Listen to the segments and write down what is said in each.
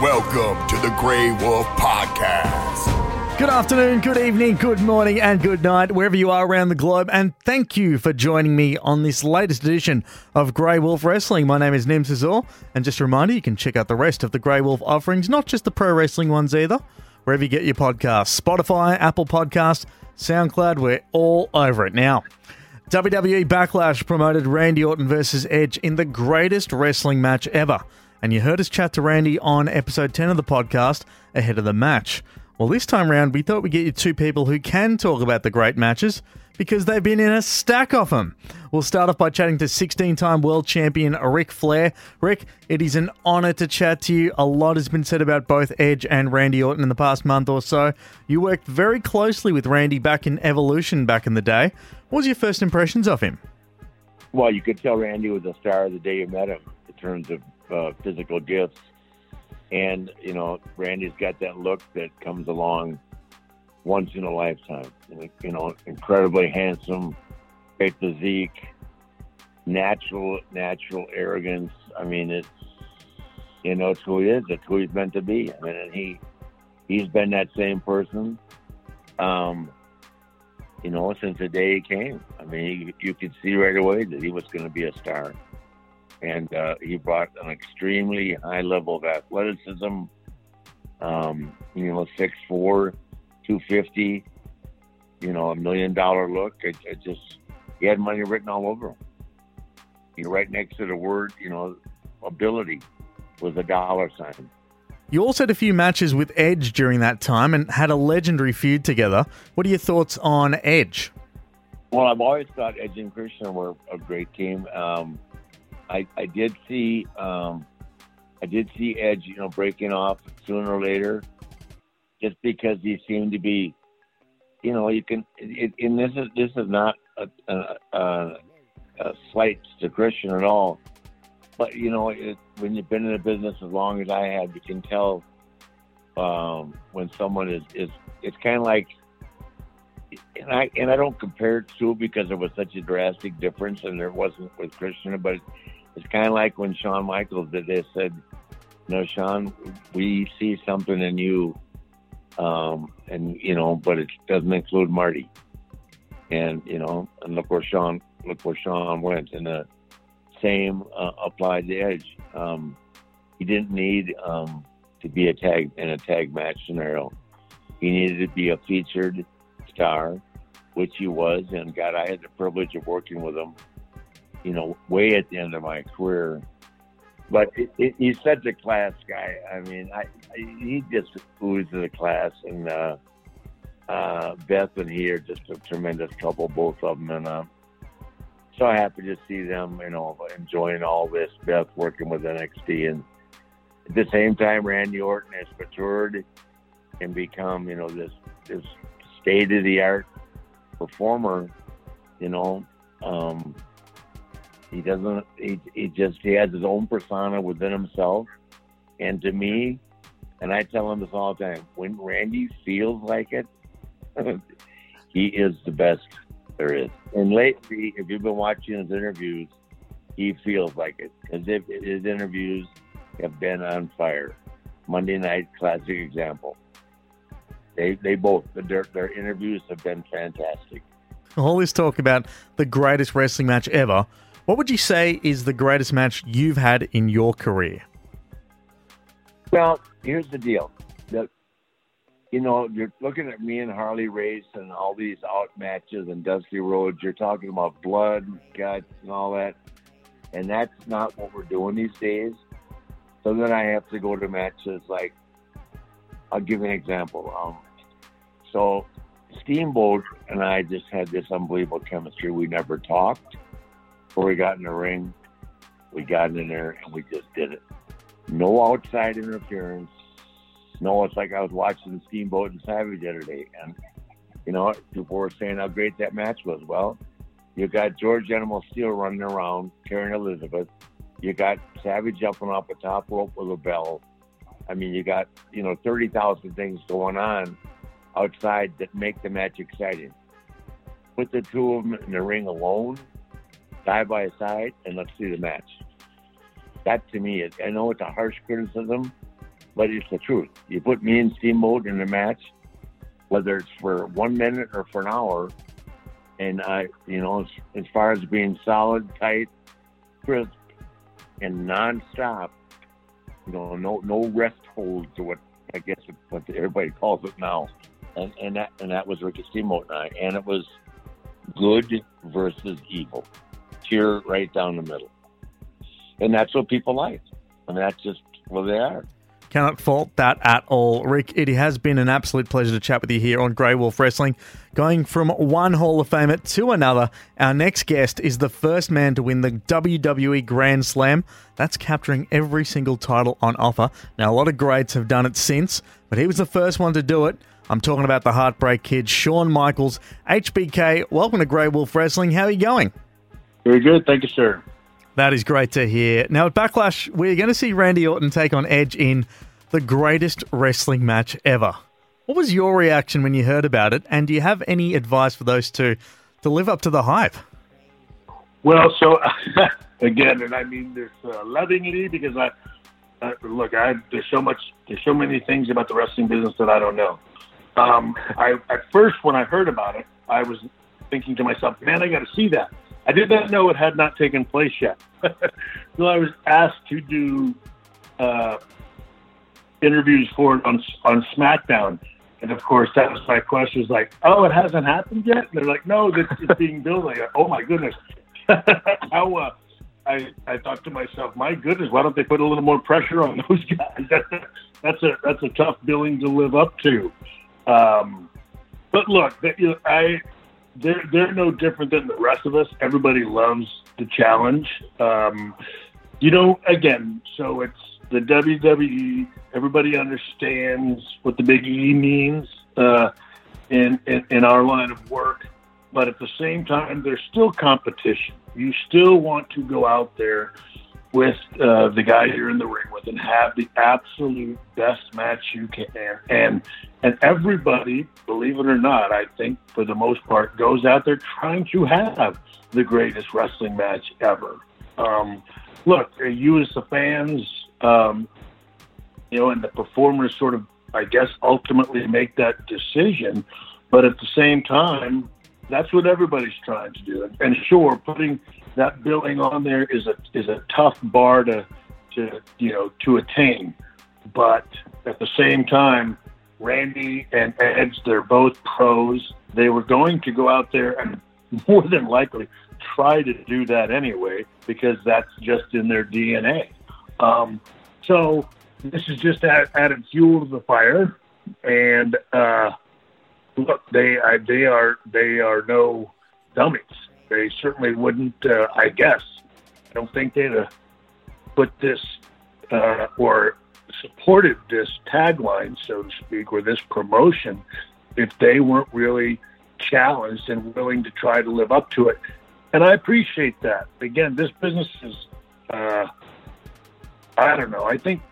Welcome to the Grey Wolf Podcast. Good afternoon, good evening, good morning, and good night, wherever you are around the globe. And thank you for joining me on this latest edition of Grey Wolf Wrestling. My name is Nim Sazor, and just a reminder, you can check out the rest of the Grey Wolf offerings, not just the pro wrestling ones either, wherever you get your podcasts. Spotify, Apple Podcasts, SoundCloud, we're all over it now. WWE Backlash promoted Randy Orton versus Edge in the greatest wrestling match ever. And you heard us chat to Randy on episode 10 of the podcast ahead of the match. Well, this time round, we thought we'd get you two people who can talk about the great matches because they've been in a stack of them. We'll start off by chatting to 16-time world champion Ric Flair. Rick, it is an honor to chat to you. A lot has been said about both Edge and Randy Orton in the past month or so. You worked very closely with Randy back in Evolution back in the day. What was your first impressions of him? Well, you could tell Randy was a star the day you met him in terms of physical gifts. And, you know, Randy's got that look that comes along once in a lifetime. You know, incredibly handsome, great physique, natural arrogance. I mean, it's, you know, it's who he is. It's who he's meant to be. I mean, and he's been that same person. You know, since the day he came. I mean, you could see right away that he was going to be a star. And he brought an extremely high level of athleticism, you know, 6'4", 250, you know, $1 million look. It just, he had money written all over him. You know, right next to the word, you know, ability was a dollar sign. You also had a few matches with Edge during that time and had a legendary feud together. What are your thoughts on Edge? Well, I've always thought Edge and Christian were a great team. I did see Edge, you know, breaking off sooner or later, just because he seemed to be, you know, you can. And this is not a slight to Christian at all, but you know, when you've been in the business as long as I have, you can tell when someone is. It's kind of like, and I don't compare it to because there was such a drastic difference, and there wasn't with Christian, but. It's kind of like when Shawn Michaels did this, said, "No, Shawn, we see something in you, and you know, but it doesn't include Marty." And you know, and look where Shawn went, and the same applied to Edge. He didn't need to be a tag match scenario. He needed to be a featured star, which he was. And God, I had the privilege of working with him. You know, way at the end of my career, but he's such a class guy. I mean, he just oozes the class, and Beth and he are just a tremendous couple, both of them, and so happy to see them. You know, enjoying all this. Beth working with NXT, and at the same time, Randy Orton has matured and become, you know, this state of the art performer. You know. He doesn't. He has his own persona within himself, and to me, and I tell him this all the time: when Randy feels like it, he is the best there is. And lately, if you've been watching his interviews, he feels like it, as if his interviews have been on fire. Monday night, classic example. They both their interviews have been fantastic. All this talk about the greatest wrestling match ever. What would you say is the greatest match you've had in your career? Well, here's the deal. You know, you're looking at me and Harley Race and all these out matches and Dusty Rhodes. You're talking about blood, guts, and all that. And that's not what we're doing these days. So then I have to go to matches like, I'll give you an example. So Steamboat and I just had this unbelievable chemistry. We never talked. Before we got in the ring, we got in there and we just did it. No outside interference. No, it's like I was watching Steamboat and Savage the other day. And, you know, people were saying how great that match was. Well, you got George Animal Steel running around, carrying Elizabeth. You got Savage jumping off the top rope with a bell. I mean, you got, you know, 30,000 things going on outside that make the match exciting. Put the two of them in the ring alone, side by side, and let's see the match. That to me is, I know it's a harsh criticism, but it's the truth. You put me and Steamboat in a match, whether it's for 1 minute or for an hour, and I, you know, as far as being solid, tight, crisp, and nonstop, you know, no rest holds, or what I guess what everybody calls it now, and that was Ricky Steamboat and I, and it was good versus evil, pure right down the middle, and that's what people like, and that's just what they are. Cannot fault that at all. Rick, it has been an absolute pleasure to chat with you here on Grey Wolf Wrestling. Going from one Hall of Famer to another, our next guest is the first man to win the WWE Grand Slam. That's capturing every single title on offer. Now, a lot of greats have done it since, but he was the first one to do it. I'm talking about the Heartbreak Kid, Shawn Michaels. HBK, welcome to Grey Wolf Wrestling. How are you going? Very good. Thank you, sir. That is great to hear. Now, at Backlash, we're going to see Randy Orton take on Edge in the greatest wrestling match ever. What was your reaction when you heard about it, and do you have any advice for those two to live up to the hype? Well, so, again, and I mean this lovingly, because I there's so many things about the wrestling business that I don't know. At first, when I heard about it, I was thinking to myself, man, I got to see that. I did not know it had not taken place yet. So I was asked to do interviews for it on SmackDown. And of course, that was my question. It was like, oh, it hasn't happened yet? And they're like, no, this is being built. Like, oh, my goodness. I thought to myself, my goodness, why don't they put a little more pressure on those guys? That's a tough billing to live up to. But look, They're no different than the rest of us. Everybody loves the challenge. So it's the WWE. Everybody understands what the big E means in our line of work. But at the same time, there's still competition. You still want to go out there with the guy you're in the ring with and have the absolute best match you can. And everybody, believe it or not, I think for the most part, goes out there trying to have the greatest wrestling match ever. Look, you as the fans, and the performers sort of, I guess, ultimately make that decision. But at the same time, that's what everybody's trying to do. And sure, putting that billing on there is a tough bar to attain. But at the same time, Randy and Edge, they're both pros. They were going to go out there and more than likely try to do that anyway, because that's just in their DNA. So this is just added fuel to the fire. And look, they are no dummies. They certainly wouldn't. I don't think they'd have put this or supported this tagline, so to speak, or this promotion, if they weren't really challenged and willing to try to live up to it. And I appreciate that. Again, this business is, I don't know. I think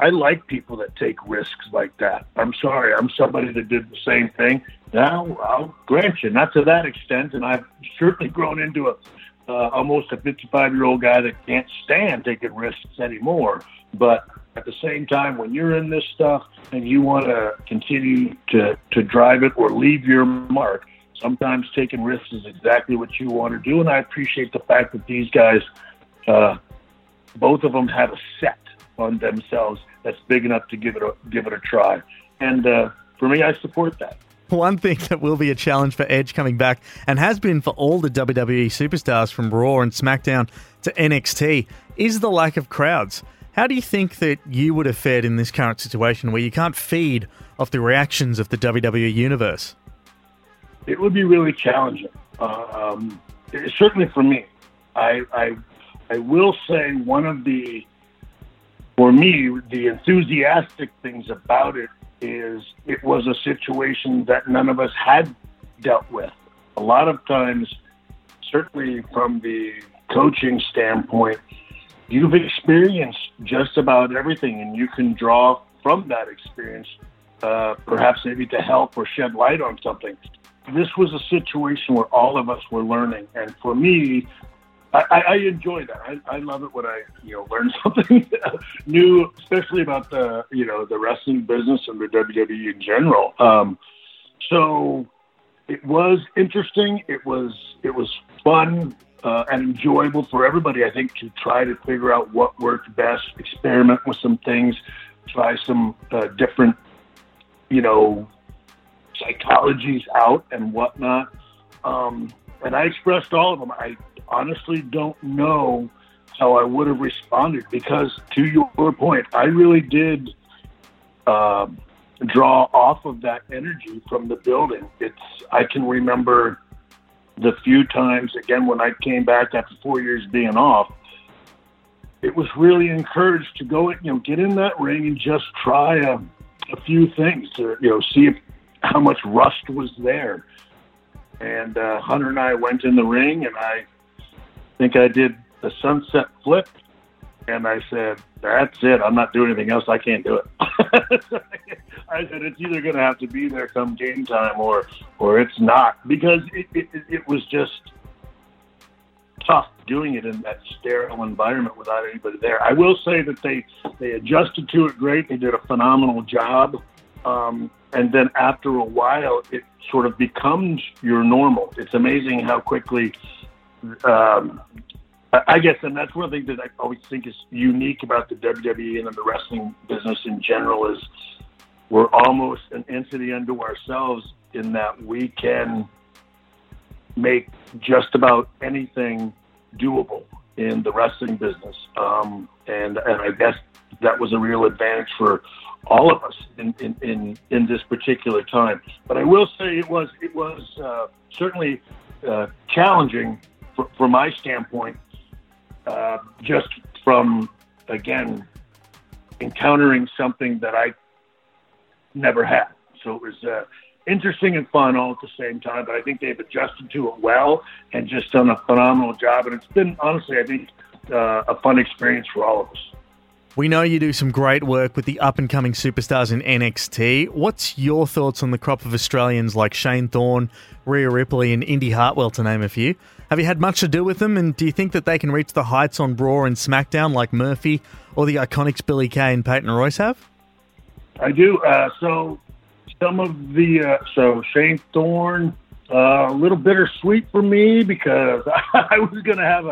I like people that take risks like that. I'm sorry. I'm somebody that did the same thing. Now, I'll grant you, not to that extent. And I've certainly grown into almost a 55-year-old guy that can't stand taking risks anymore. But at the same time, when you're in this stuff and you want to continue to drive it or leave your mark, sometimes taking risks is exactly what you want to do. And I appreciate the fact that these guys, both of them have a set on themselves that's big enough to give it a try. And for me, I support that. One thing that will be a challenge for Edge coming back, and has been for all the WWE superstars from Raw and SmackDown to NXT, is the lack of crowds. How do you think that you would have fared in this current situation where you can't feed off the reactions of the WWE universe? It would be really challenging. Certainly for me. I will say the enthusiastic things about it is it was a situation that none of us had dealt with. A lot of times, certainly from the coaching standpoint, you've experienced just about everything, and you can draw from that experience, perhaps maybe to help or shed light on something. This was a situation where all of us were learning. And for me, I enjoy that. I love it when I learn something new, especially about the the wrestling business and the WWE in general. So it was interesting. It was fun and enjoyable for everybody, I think, to try to figure out what worked best, experiment with some things, try some different psychologies out and whatnot. And I expressed all of them. I honestly don't know how I would have responded because, to your point, I really did draw off of that energy from the building. I can remember the few times, again, when I came back after 4 years being off, it was really encouraged to go, get in that ring and just try a few things to, see how much rust was there. And Hunter and I went in the ring, and I think I did a sunset flip, and I said, that's it. I'm not doing anything else. I can't do it. I said, it's either going to have to be there come game time or it's not, because it was just tough doing it in that sterile environment without anybody there. I will say that they adjusted to it great. They did a phenomenal job. And then after a while, it sort of becomes your normal. It's amazing how quickly, I guess, and that's one thing that I always think is unique about the WWE and the wrestling business in general is we're almost an entity unto ourselves in that we can make just about anything doable in the wrestling business. And I guess that was a real advantage for all of us in this particular time. But I will say it was certainly challenging from my standpoint, just from, again, encountering something that I never had. So it was interesting and fun all at the same time, but I think they've adjusted to it well and just done a phenomenal job. And it's been, honestly, I think, a fun experience for all of us. We know you do some great work with the up-and-coming superstars in NXT. What's your thoughts on the crop of Australians like Shane Thorne, Rhea Ripley and Indy Hartwell, to name a few? Have you had much to do with them, and do you think that they can reach the heights on Raw and SmackDown like Murphy or the Iconics Billy Kay and Peyton Royce have? I do. So Shane Thorne, a little bittersweet for me because I was going to have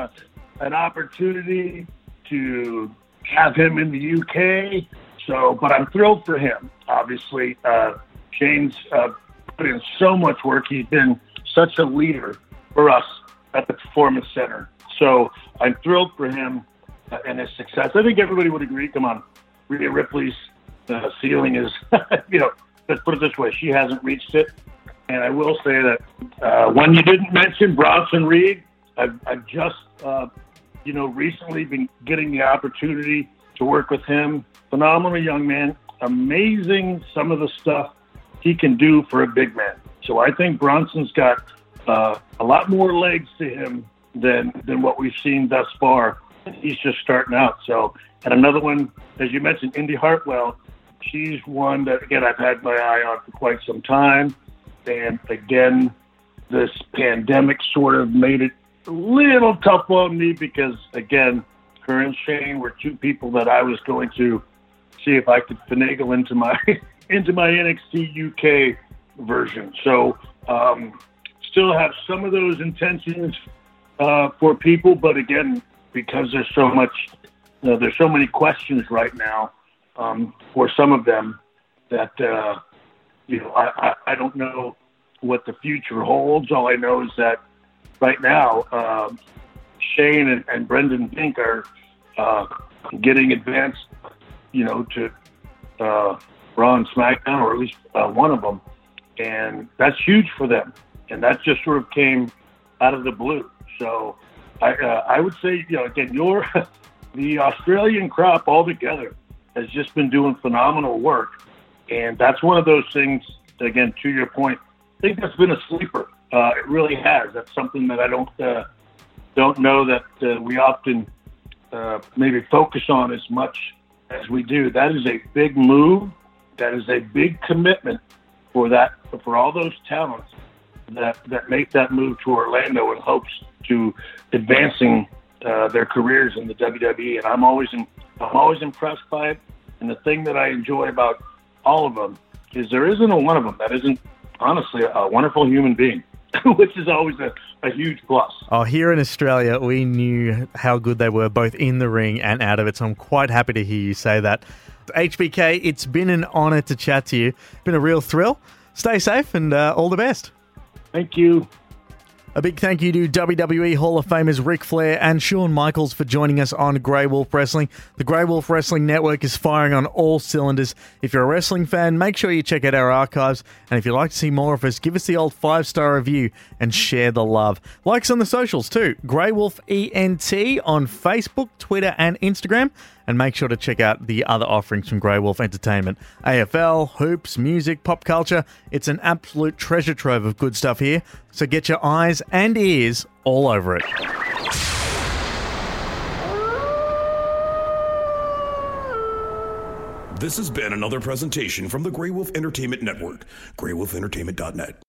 an opportunity to have him in the UK, but I'm thrilled for him. Obviously, Shane's put in so much work. He's been such a leader for us at the Performance Center. So I'm thrilled for him and his success. I think everybody would agree. Come on, Rhea Ripley's ceiling is, let's put it this way, she hasn't reached it. And I will say that one you didn't mention, Bronson Reed, I've just recently been getting the opportunity to work with him. Phenomenal young man. Amazing some of the stuff he can do for a big man. So I think Bronson's got a lot more legs to him than what we've seen thus far. He's just starting out. So, and another one, as you mentioned, Indy Hartwell, she's one that, again, I've had my eye on for quite some time. And again, this pandemic sort of made it a little tough on me because, again, her and Shane were two people that I was going to see if I could finagle into my NXT UK version. So still have some of those intentions for people, but again, because there's so much, there's so many questions right now for some of them that I don't know what the future holds. All I know is that right now, Shane and Brendan Pink are getting advanced, to Raw and SmackDown, or at least one of them. And that's huge for them. And that just sort of came out of the blue. So I would say, again, the Australian crop altogether has just been doing phenomenal work. And that's one of those things, again, to your point, I think that's been a sleeper. It really has. That's something that I don't know that we often maybe focus on as much as we do. That is a big move. That is a big commitment for all those talents that make that move to Orlando in hopes to advancing their careers in the WWE. And I'm always impressed by it. And the thing that I enjoy about all of them is there isn't a one of them that isn't, honestly, a wonderful human being, which is always a huge plus. Oh, here in Australia, we knew how good they were both in the ring and out of it. So I'm quite happy to hear you say that. HBK, it's been an honor to chat to you. It's been a real thrill. Stay safe and all the best. Thank you. A big thank you to WWE Hall of Famers Ric Flair and Shawn Michaels for joining us on Grey Wolf Wrestling. The Grey Wolf Wrestling Network is firing on all cylinders. If you're a wrestling fan, make sure you check out our archives. And if you'd like to see more of us, give us the old 5-star review and share the love. Like us on the socials too. Grey Wolf ENT on Facebook, Twitter and Instagram. And make sure to check out the other offerings from Grey Wolf Entertainment. AFL, hoops, music, pop culture. It's an absolute treasure trove of good stuff here. So get your eyes and ears all over it. This has been another presentation from the Grey Wolf Entertainment Network, greywolfentertainment.net.